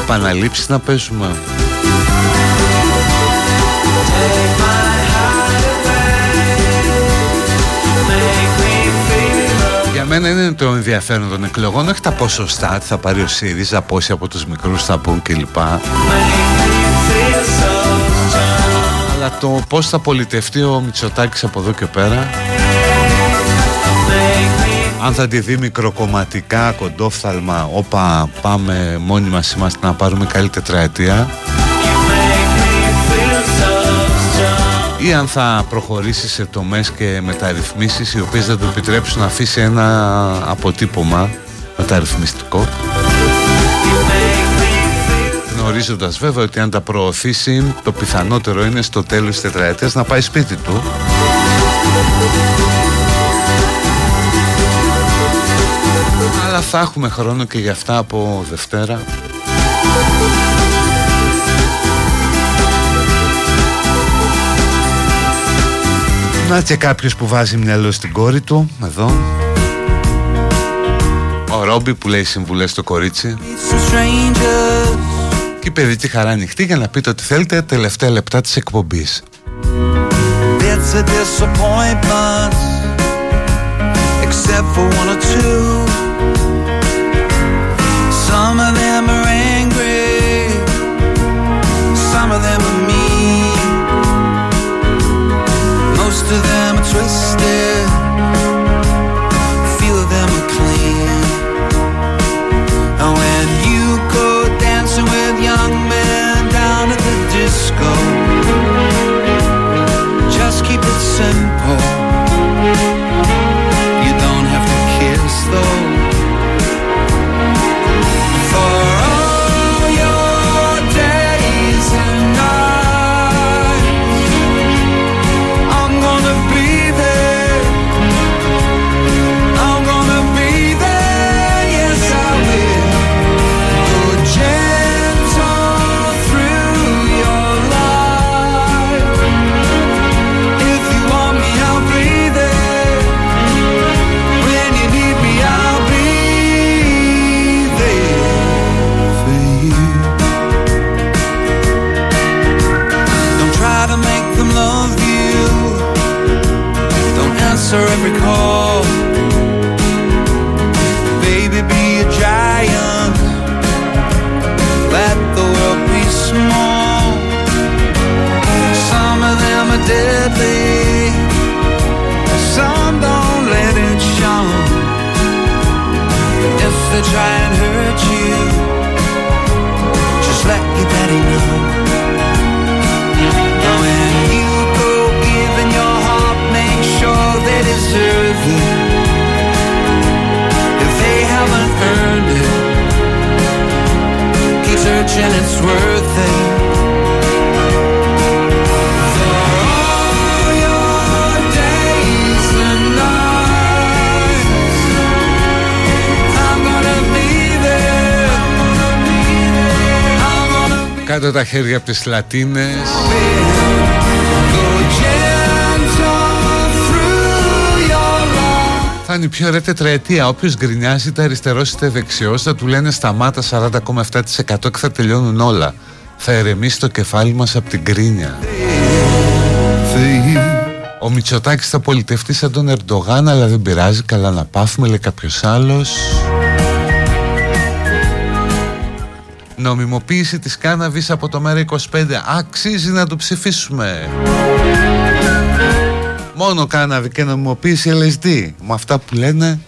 Επαναλήψεις να παίζουμε. Για μένα είναι το ενδιαφέρον των εκλογών, όχι τα ποσοστά, τι θα πάρει ο ΣΥΡΙΖΑ, πόσοι από τους μικρούς θα μπουν κλπ. Αλλά το πώς θα πολιτευτεί ο Μητσοτάκης από εδώ και πέρα. Αν θα τη δει μικροκομματικά, κοντόφθαλμα, όπα πάμε μόνοι μας είμαστε να πάρουμε καλή τετραετία, so ή αν θα προχωρήσει σε τομές και μεταρρυθμίσεις οι οποίες θα του επιτρέψουν να αφήσει ένα αποτύπωμα μεταρρυθμιστικό, γνωρίζοντας βέβαια ότι αν τα προωθήσει το πιθανότερο είναι στο τέλος της τετραετίας να πάει σπίτι του. Αλλά θα έχουμε χρόνο και για αυτά από Δευτέρα. Να και κάποιος που βάζει μυαλό στην κόρη του, εδώ. Ο Ρόμπι που λέει συμβουλές στο κορίτσι. Και η παιδική χαρά ανοιχτή για να πείτε ό,τι θέλετε τελευταία λεπτά της εκπομπής. Κάτω τα χέρια από τις λατίνες. Θα είναι η πιο ωραία τετραετία. Όποιος γκρινιάζει είτε αριστερός είτε δεξιός θα του λένε σταμάτα σαράντα κόμμα επτά τοις εκατό και θα τελειώνουν όλα. Θα ερεμήσει το κεφάλι μας από την κρίνια. Ο Μητσοτάκης θα πολιτευτεί σαν τον Ερντογάν, αλλά δεν πειράζει, καλά να πάθουμε, λέει κάποιος άλλος. Νομιμοποίηση της κάναβης από το ΜέΡΑ είκοσι πέντε. Αξίζει να το ψηφίσουμε. Μόνο κάναβη και νομιμοποίηση ελ ες ντι. Με αυτά που λένε.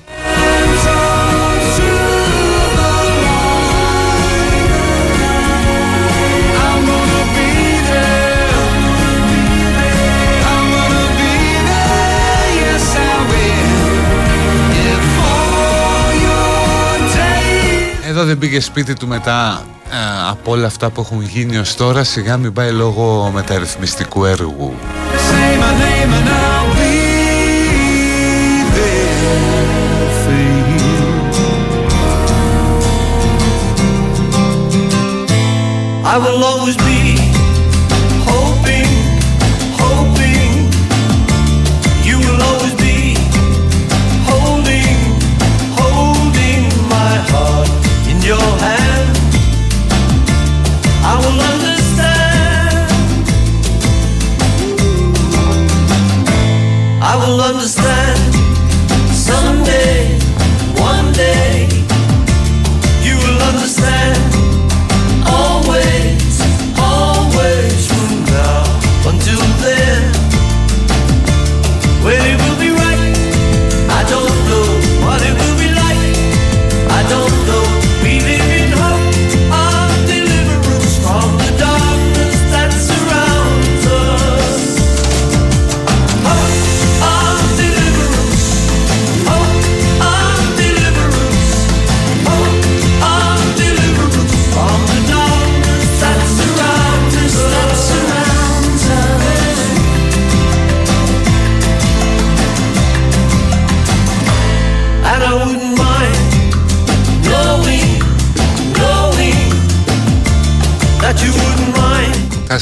Εδώ δεν πήγε σπίτι του μετά α, από όλα αυτά που έχουν γίνει ως τώρα, σιγά μην πάει λόγω μεταρρυθμιστικού έργου. Always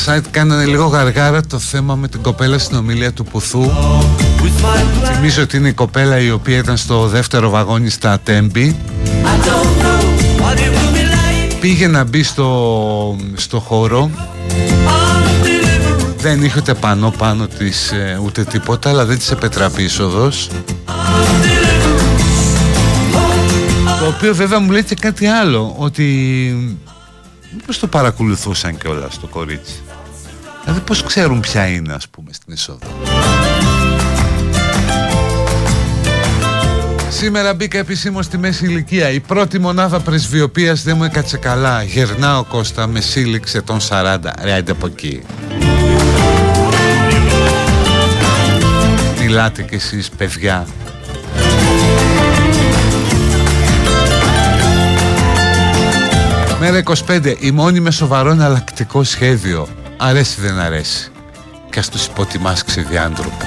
site κάνανε λίγο γαργάρα το θέμα με την κοπέλα στην ομιλία του Πουθού. Θυμίζω ότι είναι η κοπέλα η οποία ήταν στο δεύτερο βαγόνι στα Τέμπη. Πήγε να μπει στο, στο χώρο. Δεν είχε ούτε πάνω πάνω της ούτε τίποτα, αλλά δεν της επετραπεί είσοδος. Το οποίο βέβαια μου λέει και κάτι άλλο, ότι μήπως το παρακολουθούσαν κιόλας το κορίτσι. Δηλαδή πώς ξέρουν ποια είναι, ας πούμε, στην είσοδο. Σήμερα μπήκα επισήμως στη μέση ηλικία. Η πρώτη μονάδα πρεσβειοποίας δεν μου έκατσε καλά. Γερνάω, Κώστα, με σύλληξε τον σαράντα. Ρε, άντε από εκεί. Μιλάτε κι εσείς, παιδιά. Μέρα είκοσι πέντε. Είμαι μόνη με σοβαρό εναλλακτικό σχέδιο. Αρέσει δεν αρέσει. Κι ας τους υποτιμάς ξεδιάντροπα.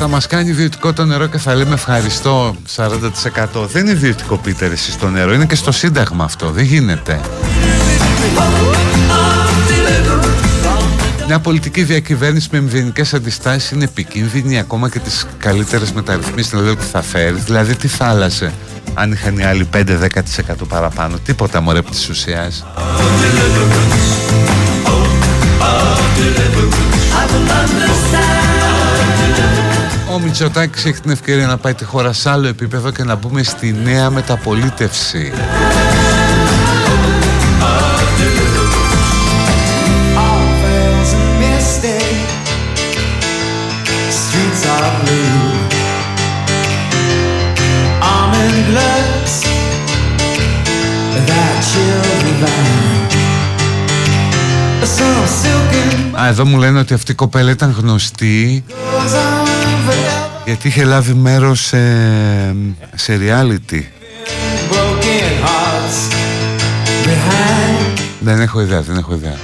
Θα μας κάνει ιδιωτικό το νερό και θα λέμε ευχαριστώ σαράντα τοις εκατό. Δεν είναι ιδιωτικό, Πίτερ, εσείς το νερό. Είναι και στο Σύνταγμα αυτό. Δεν γίνεται. Μια πολιτική διακυβέρνηση με μηδενικές αντιστάσεις είναι επικίνδυνη, ακόμα και τις καλύτερες μεταρρυθμίσεις να λέω τι θα φέρει. Δηλαδή τι θα άλλαζε αν είχαν οι άλλοι πέντε δέκα τοις εκατό παραπάνω. Τίποτα, μωρέ, από της ουσίας. Ο Μητσοτάκης έχει την ευκαιρία να πάει τη χώρα σε άλλο επίπεδο και να μπούμε στη νέα μεταπολίτευση. Α, εδώ μου λένε ότι αυτή η κοπέλα ήταν γνωστή γιατί είχε λάβει μέρος σε, σε reality. Δεν έχω ιδέα, δεν έχω ιδέα.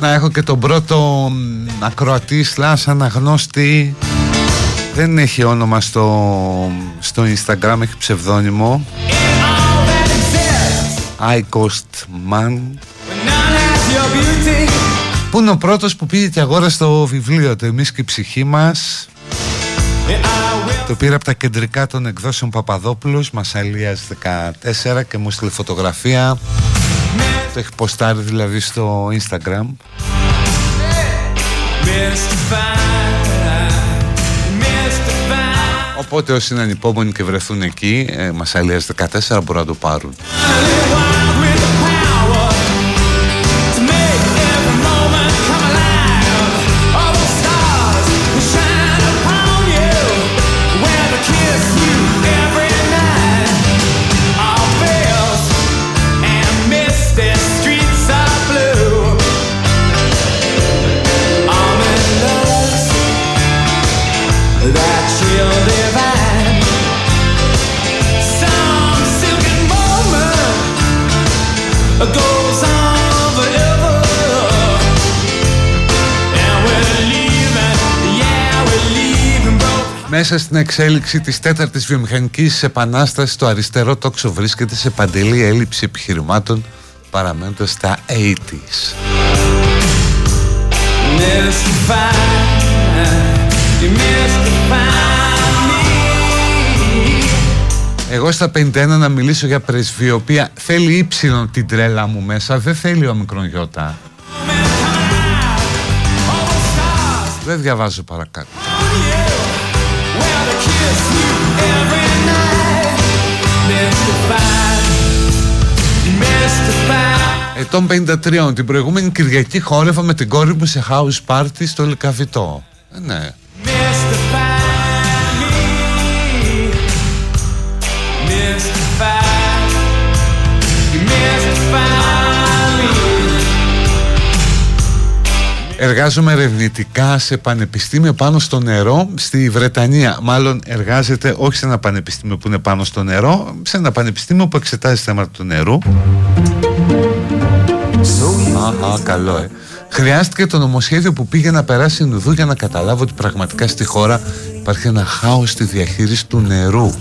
Να έχω και τον πρώτο ακροατή slash αναγνώστη. Δεν έχει όνομα στο, στο Instagram, έχει ψευδόνυμο. I cost man. Πού είναι ο πρώτος που πήγε και αγόρασε το βιβλίο το «Εμείς και η ψυχή μας». Το πήρα από τα κεντρικά των εκδόσεων Παπαδόπουλος, Μασαλίας δεκατέσσερα, και μου έστειλε φωτογραφία. Το έχει ποστάρει δηλαδή στο Instagram. Οπότε όσοι είναι ανυπόμονοι και βρεθούν εκεί, ε, Μασαλίας δεκατέσσερα, μπορούν να το πάρουν. Μέσα στην εξέλιξη της τέταρτης βιομηχανικής επανάστασης, το αριστερό τόξο βρίσκεται σε παντελή έλλειψη επιχειρημάτων, παραμένοντας στα ογδόντα. Εγώ στα πενήντα ένα να μιλήσω για πρεσβειοποία. Θέλει ύψιλον την τρέλα μου μέσα, δεν θέλει ο μικρόν γιώτα. Δεν διαβάζω παρακάτω. Ετών πενήντα τρία, την προηγούμενη Κυριακή χόρευα με την κόρη μου σε house party στο Λυκαβητό. Ε, ναι. Εργάζομαι ερευνητικά σε πανεπιστήμιο πάνω στο νερό στη Βρετανία. Μάλλον εργάζεται όχι σε ένα πανεπιστήμιο που είναι πάνω στο νερό, σε ένα πανεπιστήμιο που εξετάζει θέματα του νερού. Αχα, καλό, ε. Χρειάστηκε το νομοσχέδιο που πήγε να περάσει Ινουδού για να καταλάβω ότι πραγματικά στη χώρα υπάρχει ένα χάος στη διαχείριση του νερού.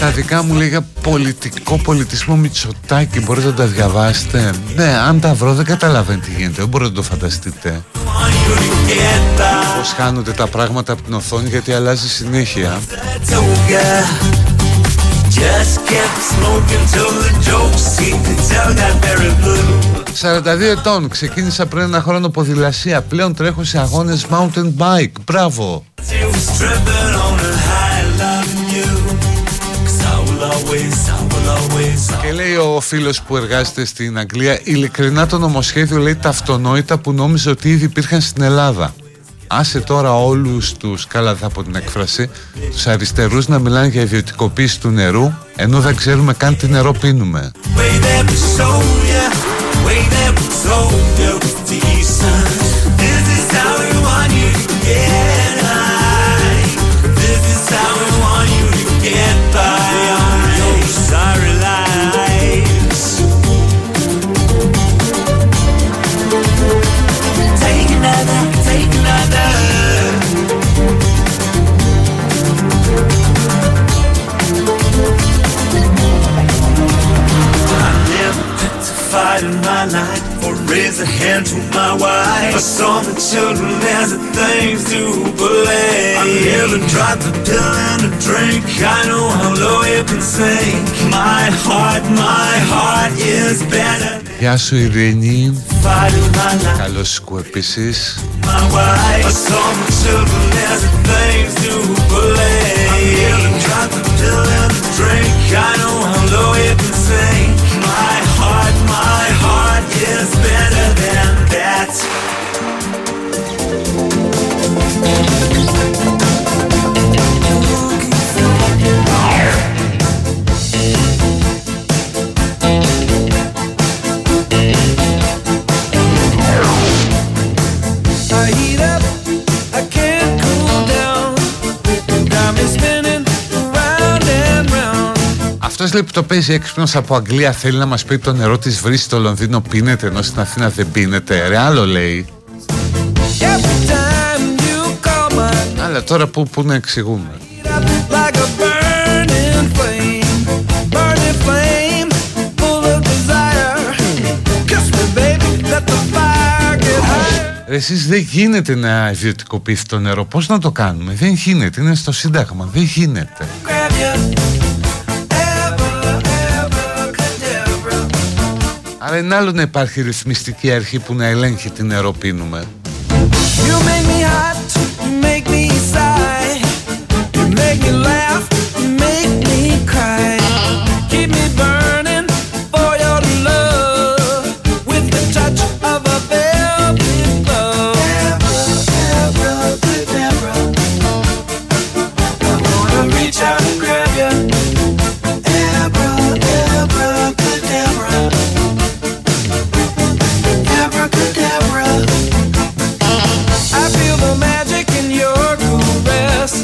Τα δικά μου λέγα πολιτικό πολιτισμό Μητσοτάκη, μπορείτε να τα διαβάσετε. Ναι, αν τα βρω δεν καταλαβαίνετε τι γίνεται, δεν μπορείτε να το φανταστείτε πως χάνονται τα πράγματα από την οθόνη, γιατί αλλάζει συνέχεια. σαράντα δύο ετών, ξεκίνησα πριν ένα χρόνο ποδηλασία, πλέον τρέχω σε αγώνες mountain bike. Μπράβο. Και λέει ο φίλος που εργάζεται στην Αγγλία, ειλικρινά το νομοσχέδιο λέει τα αυτονόητα που νόμιζε ότι ήδη υπήρχαν στην Ελλάδα. Άσε τώρα όλους τους, καλά θα πω την έκφραση, τους αριστερούς να μιλάνε για ιδιωτικοποίηση του νερού, ενώ δεν ξέρουμε καν τι νερό πίνουμε. Γεια σου Ειρήνη. Καλώς σου επίσης. Αυτός λέει που το παίζει έξυπνος από Αγγλία θέλει να μας πει το νερό της βρύσης στο Λονδίνο πίνεται ενώ στην Αθήνα δεν πίνεται. Ρε άλλο λέει. My... Αλλά τώρα που, που να εξηγούμε. Εσείς δεν γίνεται να ιδιωτικοποιηθεί το νερό. Πώς να το κάνουμε? Δεν γίνεται. Είναι στο Σύνταγμα. Δεν γίνεται. Άρα είναι άλλο να υπάρχει ρυθμιστική αρχή που να ελέγχει τι νερό πίνουμε. Magic in your caress,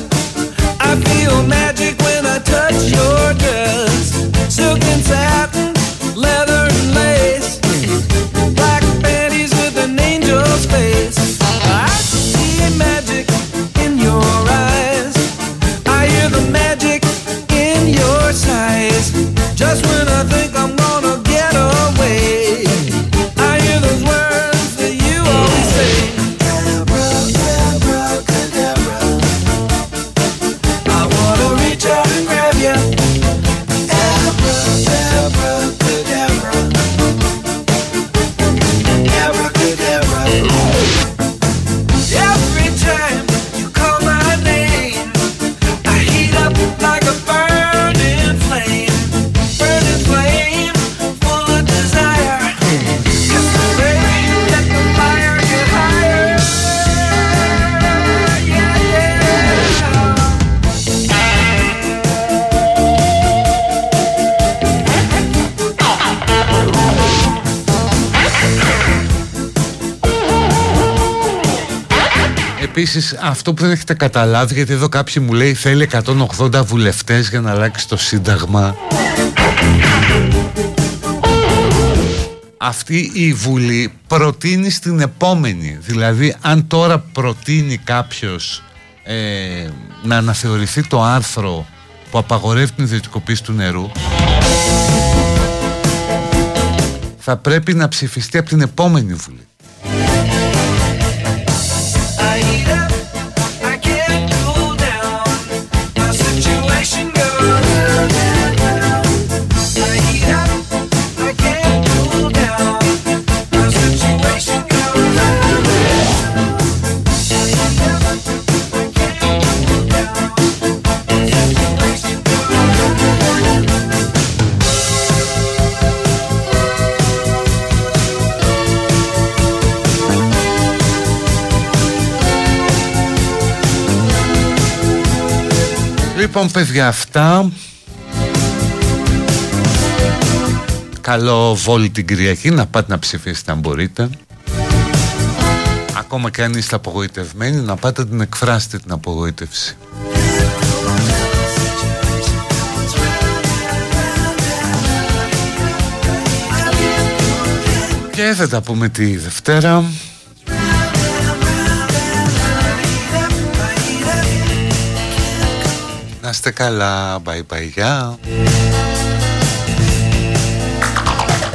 I feel magic. Επίσης, αυτό που δεν έχετε καταλάβει, γιατί εδώ κάποιοι μου λέει θέλει εκατόν ογδόντα βουλευτές για να αλλάξει το Σύνταγμα. Αυτή η Βουλή προτείνει στην επόμενη. Δηλαδή, αν τώρα προτείνει κάποιος ε, να αναθεωρηθεί το άρθρο που απαγορεύει την ιδιωτικοποίηση του νερού, θα πρέπει να ψηφιστεί από την επόμενη Βουλή. Λοιπόν, παιδιά, αυτά. Καλό Βόλι την Κυριακή, να πάτε να ψηφίσετε αν μπορείτε. Ακόμα και αν είστε απογοητευμένοι, να πάτε να την εκφράσετε την απογοήτευση. Και θα τα πούμε τη Δευτέρα. Να είστε καλά, bye bye, yeah.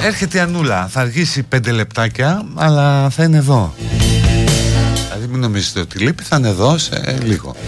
Έρχεται η Ανούλα, θα αργήσει πέντε λεπτάκια, αλλά θα είναι εδώ. Δηλαδή μην νομίζετε ότι λείπει, θα είναι εδώ σε λίγο.